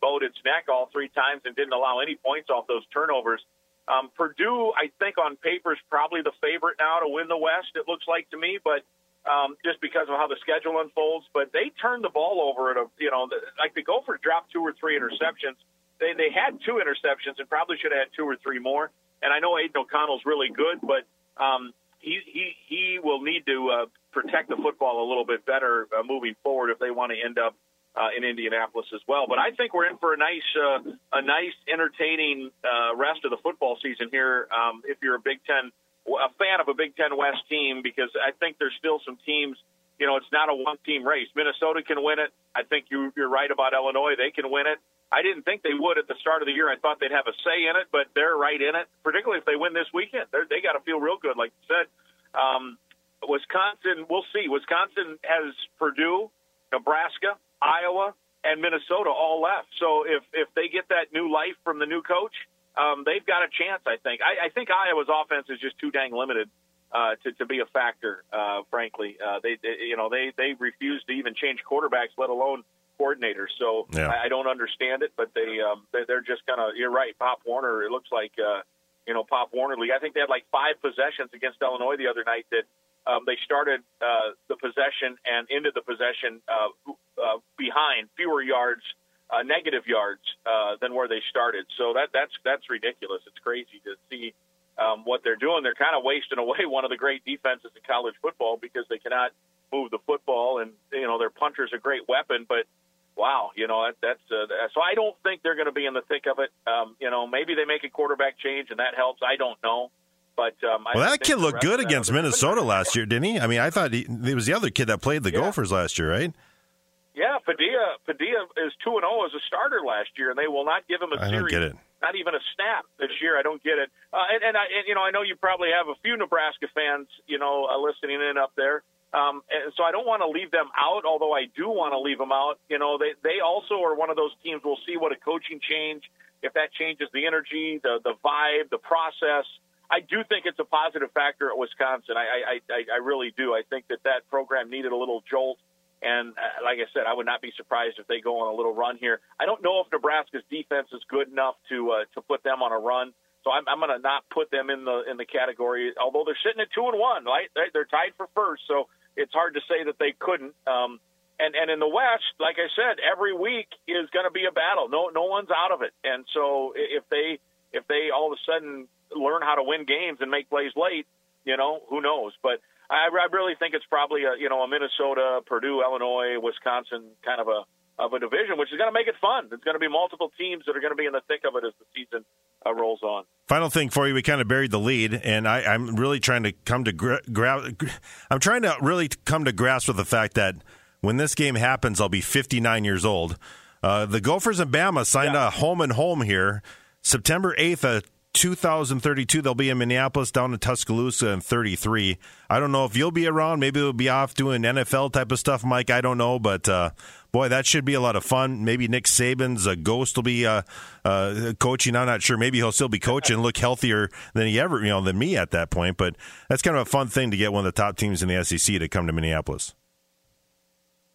bowed its neck all three times and didn't allow any points off those turnovers. Um, Purdue, I think on paper, is probably the favorite now to win the West, it looks like to me, but um, just because of how the schedule unfolds. But they turned the ball over at a, you know, like the Gophers dropped two or three interceptions. They they had two interceptions and probably should have had two or three more. And I know Aiden O'Connell's really good, but um, he he he will need to uh, protect the football a little bit better uh, moving forward if they want to end up uh, in Indianapolis as well. But I think we're in for a nice uh, a nice entertaining uh, rest of the football season here. Um, if you're a Big Ten a fan of a Big Ten West team, because I think there's still some teams. You know, it's not a one team race. Minnesota can win it. I think you, you're right about Illinois. They can win it. I didn't think they would at the start of the year. I thought they'd have a say in it, but they're right in it, particularly if they win this weekend. They're, they got to feel real good, like you said. Um, Wisconsin, we'll see. Wisconsin has Purdue, Nebraska, Iowa, and Minnesota all left. So if, if they get that new life from the new coach, um, they've got a chance, I think. I, I think Iowa's offense is just too dang limited uh, to, to be a factor, uh, frankly. Uh, they, they you know, they, they refuse to even change quarterbacks, let alone coordinators. So yeah. I, I don't understand it, but they, um, they, they're just kind of, you're right, Pop Warner, it looks like, uh, you know, Pop Warner League. I think they had like five possessions against Illinois the other night that um, they started uh, the possession and ended the possession uh, uh, behind fewer yards, uh, negative yards uh, than where they started. So that that's that's ridiculous. It's crazy to see um, what they're doing. They're kind of wasting away one of the great defenses in college football because they cannot move the football, and you know their punter's a great weapon, but wow, you know, that, that's uh, so I don't think they're going to be in the thick of it. Um, you know, maybe they make a quarterback change and that helps. I don't know. But um, well, I that kid looked good against Minnesota last year, didn't he? I mean, I thought he, it was the other kid that played the yeah. Gophers last year, right? Yeah, Padilla Padilla is two and oh as a starter last year, and they will not give him a I series, don't get it. Not even a snap this year. I don't get it. Uh, and, and, I, and, you know, I know you probably have a few Nebraska fans, you know, uh, listening in up there. Um, and so I don't want to leave them out, although I do want to leave them out. You know, they, they also are one of those teams. We'll see what a coaching change, if that changes the energy, the, the vibe, the process. I do think it's a positive factor at Wisconsin. I, I, I, I really do. I think that that program needed a little jolt. And uh, like I said, I would not be surprised if they go on a little run here. I don't know if Nebraska's defense is good enough to uh, to put them on a run. So I'm, I'm going to not put them in the in the category, although they're sitting at two and one, right? They're tied for first, so it's hard to say that they couldn't. Um, and and in the West, like I said, every week is going to be a battle. No no one's out of it, and so if they if they all of a sudden learn how to win games and make plays late, you know, who knows? But I, I really think it's probably a you know a Minnesota, Purdue, Illinois, Wisconsin kind of a of a division, which is going to make it fun. There's going to be multiple teams that are going to be in the thick of it as the season uh, rolls on. Final thing for you, we kind of buried the lead, and I, I'm really trying to come to gra- gra- I'm trying to really come to grasp with the fact that when this game happens, I'll be fifty-nine years old. Uh, the Gophers and Bama signed yeah. a home and home here, September eighth, uh, two thousand thirty-two. They'll be in Minneapolis, down in Tuscaloosa in thirty-three. I don't know if you'll be around. Maybe we'll be off doing N F L type of stuff, Mike. I don't know, but uh, boy, that should be a lot of fun. Maybe Nick Saban's a ghost will be uh, uh, coaching. I'm not sure. Maybe he'll still be coaching, look healthier than he ever, you know, than me at that point. But that's kind of a fun thing to get one of the top teams in the S E C to come to Minneapolis.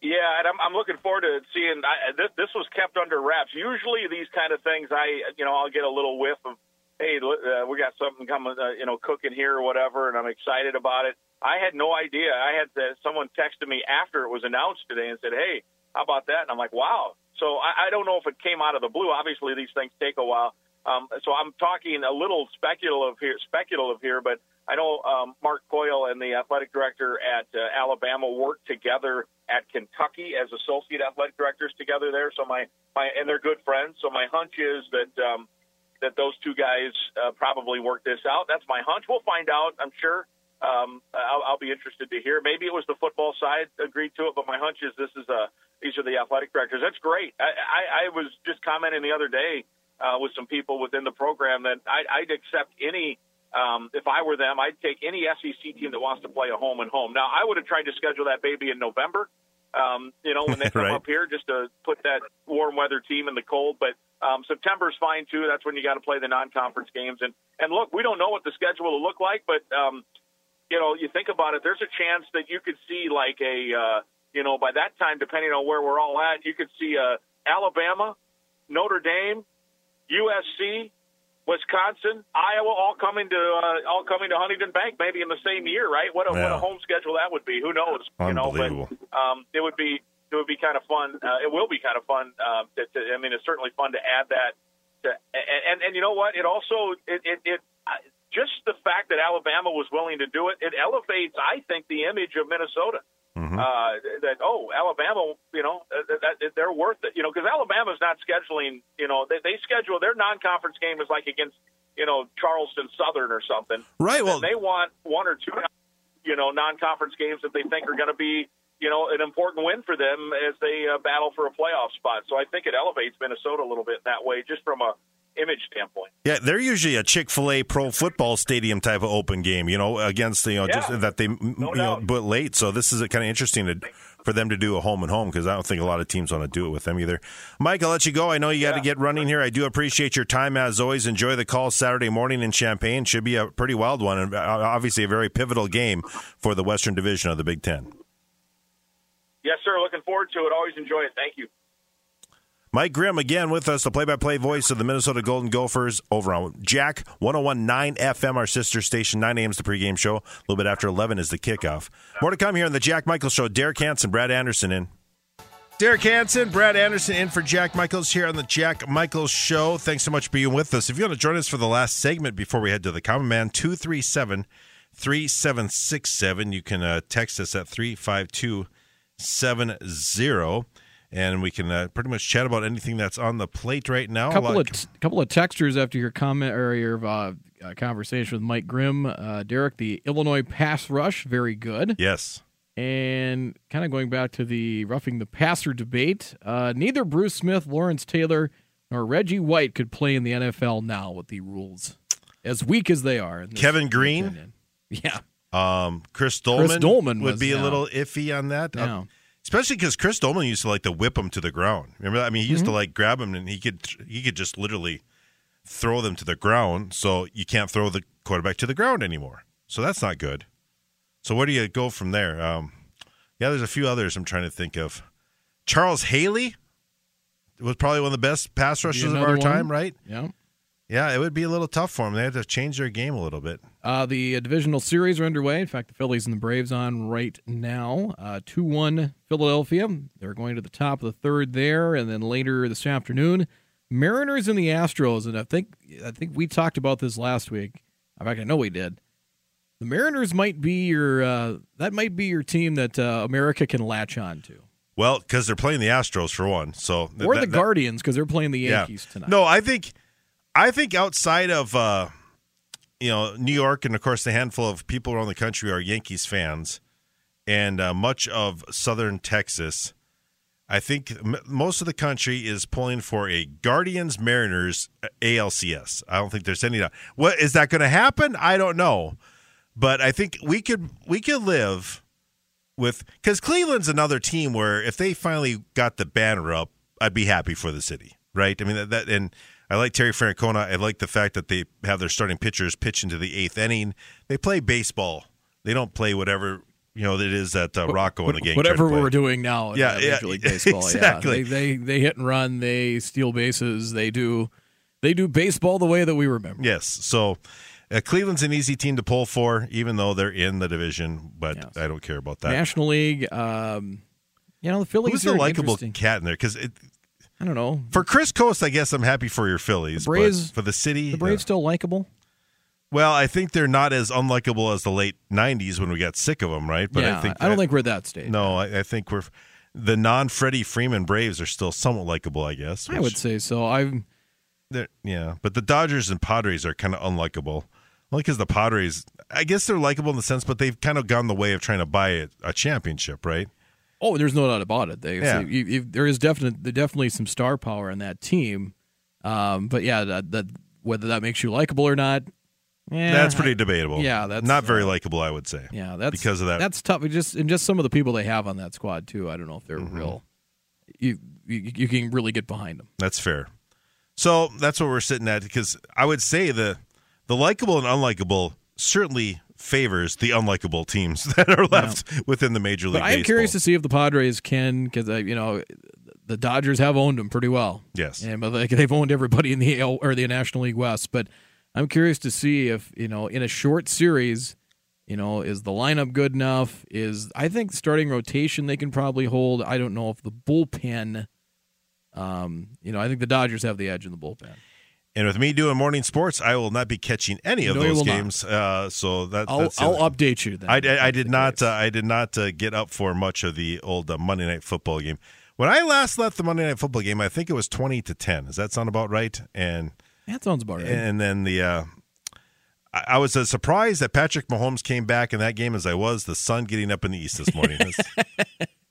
Yeah, and I'm, I'm looking forward to seeing. I, this, this was kept under wraps. Usually, these kind of things, I you know, I'll get a little whiff of. Hey, uh, we got something coming, uh, you know, cooking here or whatever, and I'm excited about it. I had no idea. I had to, someone texted me after it was announced today and said, hey, how about that? And I'm like, wow. So I, I don't know if it came out of the blue. Obviously, these things take a while. Um, so I'm talking a little speculative here, speculative here, but I know um, Mark Coyle and the athletic director at uh, Alabama worked together at Kentucky as associate athletic directors together there. So my, my and they're good friends. So my hunch is that um, – that those two guys uh, probably worked this out. That's my hunch. We'll find out, I'm sure. Um, I'll, I'll be interested to hear. Maybe it was the football side agreed to it, but my hunch is this is a, these are the athletic directors. That's great. I, I, I was just commenting the other day uh, with some people within the program that I'd, I'd accept any, um, if I were them, I'd take any S E C team that wants to play a home and home. Now, I would have tried to schedule that baby in November, um, you know, when they come right. up here just to put that warm weather team in the cold, but Um, September's fine, too. That's when you got to play the non-conference games. And, and look, we don't know what the schedule will look like, but, um, you know, you think about it, there's a chance that you could see like a, uh, you know, by that time, depending on where we're all at, you could see uh, Alabama, Notre Dame, U S C, Wisconsin, Iowa, all coming to uh, all coming to Huntington Bank, maybe in the same year, right? What a, yeah. what a home schedule that would be. Who knows? Unbelievable. You know, but um, it would be. It would be kind of fun. Uh, it will be kind of fun. Uh, to, to, I mean, it's certainly fun to add that. To, and, and, and you know what? It also, it, it, it just the fact that Alabama was willing to do it, it elevates, I think, the image of Minnesota. Mm-hmm. Uh, that, oh, Alabama, you know, that, that, they're worth it. You know, because Alabama's not scheduling, you know, they, they schedule, their non-conference game is like against, you know, Charleston Southern or something. Right. Well, and they want one or two, you know, non-conference games that they think are going to be, you know, an important win for them as they uh, battle for a playoff spot. So I think it elevates Minnesota a little bit that way, just from a image standpoint. Yeah, they're usually a Chick-fil-A Pro Football Stadium type of open game, you know, against the, you know, yeah, just that they, no you know, but late. So this is kind of interesting to, for them to do a home and home, because I don't think a lot of teams want to do it with them either. Mike, I'll let you go. I know you got to yeah. get running here. I do appreciate your time as always. Enjoy the call Saturday morning in Champaign. Should be a pretty wild one, and obviously a very pivotal game for the Western Division of the Big Ten. Yes, sir. Looking forward to it. Always enjoy it. Thank you. Mike Grimm again with us, the play-by-play voice of the Minnesota Golden Gophers over on Jack, one oh one point nine F M, our sister station. nine a.m. is the pregame show. A little bit after eleven is the kickoff. More to come here on the Jack Michaels Show. Derek Hansen, Brad Anderson in. Derek Hansen, Brad Anderson in for Jack Michaels here on the Jack Michaels Show. Thanks so much for being with us. If you want to join us for the last segment before we head to the Common Man, two three seven, three seven six seven. You can uh, text us at three five two seven zero. And we can uh, pretty much chat about anything that's on the plate right now. A couple, of, of, couple of textures after your comment or your uh, conversation with Mike Grimm. Uh, Derek, the Illinois pass rush, very good. Yes. And kind of going back to the roughing the passer debate, uh, neither Bruce Smith, Lawrence Taylor, nor Reggie White could play in the N F L now with the rules as weak as they are. Kevin Green? Opinion. Yeah. Um, Chris Dolman, Chris Dolman would was, be a yeah. little iffy on that. Yeah. Um, Especially because Chris Dolman used to like to whip them to the ground. Remember that? I mean, he used mm-hmm. to like grab them, and he could he could just literally throw them to the ground. So you can't throw the quarterback to the ground anymore. So that's not good. So where do you go from there? Um, yeah, there's a few others I'm trying to think of. Charles Haley was probably one of the best pass rushes of our one. time, right? Yeah. Yeah, it would be a little tough for them. They have to change their game a little bit. Uh, the uh, divisional series are underway. In fact, the Phillies and the Braves on right now. Uh, two one Philadelphia. They're going to the top of the third there, and then later this afternoon, Mariners and the Astros. And I think I think we talked about this last week. In fact, I know we did. The Mariners might be your uh, that might be your team that uh, America can latch on to. Well, because they're playing the Astros for one, so th- or the that, Guardians because they're playing the Yankees yeah. tonight. No, I think. I think outside of uh, you know, New York and, of course, the handful of people around the country are Yankees fans and uh, much of southern Texas, I think m- most of the country is pulling for a Guardians-Mariners A L C S. I don't think there's any doubt. What, is that going to happen? I don't know. But I think we could we could live with – because Cleveland's another team where if they finally got the banner up, I'd be happy for the city, right? I mean, that, that – and – I like Terry Francona. I like the fact that they have their starting pitchers pitch into the eighth inning. They play baseball. They don't play whatever, you know, it is that uh, Rocco and the gang. Whatever we're doing now in yeah, Major yeah, League Baseball. Exactly. Yeah. They, they they hit and run. They steal bases. They do they do baseball the way that we remember. Yes. So uh, Cleveland's an easy team to pull for, even though they're in the division, but yes. I don't care about that. National League, um, you know, the Phillies Who's are the likable cat in there? Because it – I don't know. For Chris Coast, I guess I'm happy for your Phillies. The Braves, but for the city. The Braves yeah. still likable? Well, I think they're not as unlikable as the late nineties when we got sick of them, right? But yeah, I, think I don't I, think we're at that stage. No, I, I think we're the non-Freddie Freeman Braves are still somewhat likable, I guess. Which, I would say so. I'm. Yeah, but the Dodgers and Padres are kind of unlikable. Only because the Padres, I guess they're likable in the sense, but they've kind of gone the way of trying to buy a, a championship, right? Oh, there's no doubt about it. They, yeah. so you, you, there is definitely definitely some star power in that team, um, but yeah, that, that whether that makes you likable or not, eh, that's pretty debatable. Yeah, that's not very uh, likable, I would say. Yeah, that's because of that. That's tough. It just and just some of the people they have on that squad too. I don't know if they're mm-hmm. real. You, you you can really get behind them. That's fair. So that's what we're sitting at because I would say the the likable and unlikable certainly favors the unlikable teams that are left yeah. within the Major League but I'm Baseball. Curious to see if the Padres can, because, you know, the Dodgers have owned them pretty well. Yes. And they've owned everybody in the A L, or the National League West. But I'm curious to see if, you know, in a short series, you know, is the lineup good enough? Is I think starting rotation they can probably hold. I don't know if the bullpen, um, you know, I think the Dodgers have the edge in the bullpen. And with me doing morning sports, I will not be catching any of no, those games. Uh, so that, I'll, that's I'll update you. Then I, I, I did not. Uh, I did not uh, get up for much of the old uh, Monday Night Football game. When I last left the Monday Night Football game, I think it was twenty to ten. Does that sound about right? And that sounds about right. And then the uh, I, I was as surprised that Patrick Mahomes came back in that game as I was the sun getting up in the east this morning.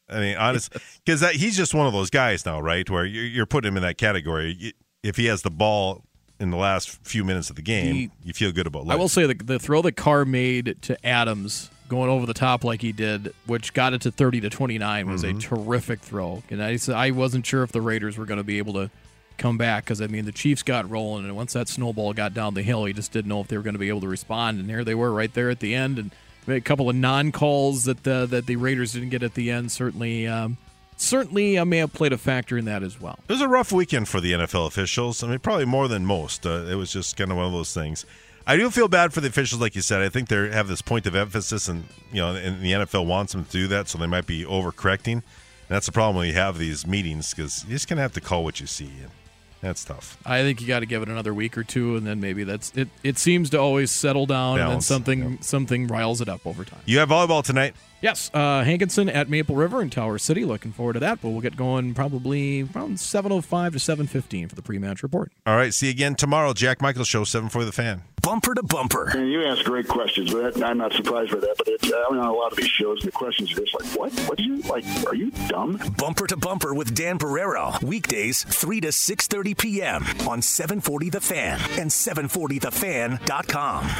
I mean, honest, because he's just one of those guys now, right, where you're, you're putting him in that category. You, if he has the ball in the last few minutes of the game, he, you feel good about life. I will say the, the throw that Carr made to Adams going over the top like he did, which got it to thirty to twenty-nine, was mm-hmm. a terrific throw. And I, I wasn't sure if the Raiders were going to be able to come back because, I mean, the Chiefs got rolling, and once that snowball got down the hill, he just didn't know if they were going to be able to respond. And there they were right there at the end. And a couple of non-calls that the, that the Raiders didn't get at the end certainly um, certainly uh, may have played a factor in that as well. It was a rough weekend for the N F L officials. I mean, probably more than most. Uh, it was just kind of one of those things. I do feel bad for the officials, like you said. I think they have this point of emphasis, and you know, and the N F L wants them to do that, so they might be overcorrecting. And that's the problem when you have these meetings, because you're just going to have to call what you see. And that's tough. I think you got to give it another week or two, and then maybe that's it. It seems to always settle down, Balance. and then something yep. something riles it up over time. You have volleyball tonight? Yes, uh, Hankinson at Maple River in Tower City. Looking forward to that, but we'll get going probably around seven oh five to seven fifteen for the pre-match report. All right, see you again tomorrow. Jack Michaels Show, seven forty The Fan. Bumper to bumper. And you ask great questions. But I'm not surprised by that, but it's, I'm on a lot of these shows, and the questions are just like, what? What do you, like, are you dumb? Bumper to bumper with Dan Barrero. Weekdays, three to six thirty p.m. on seven forty The Fan and seven forty the fan dot com.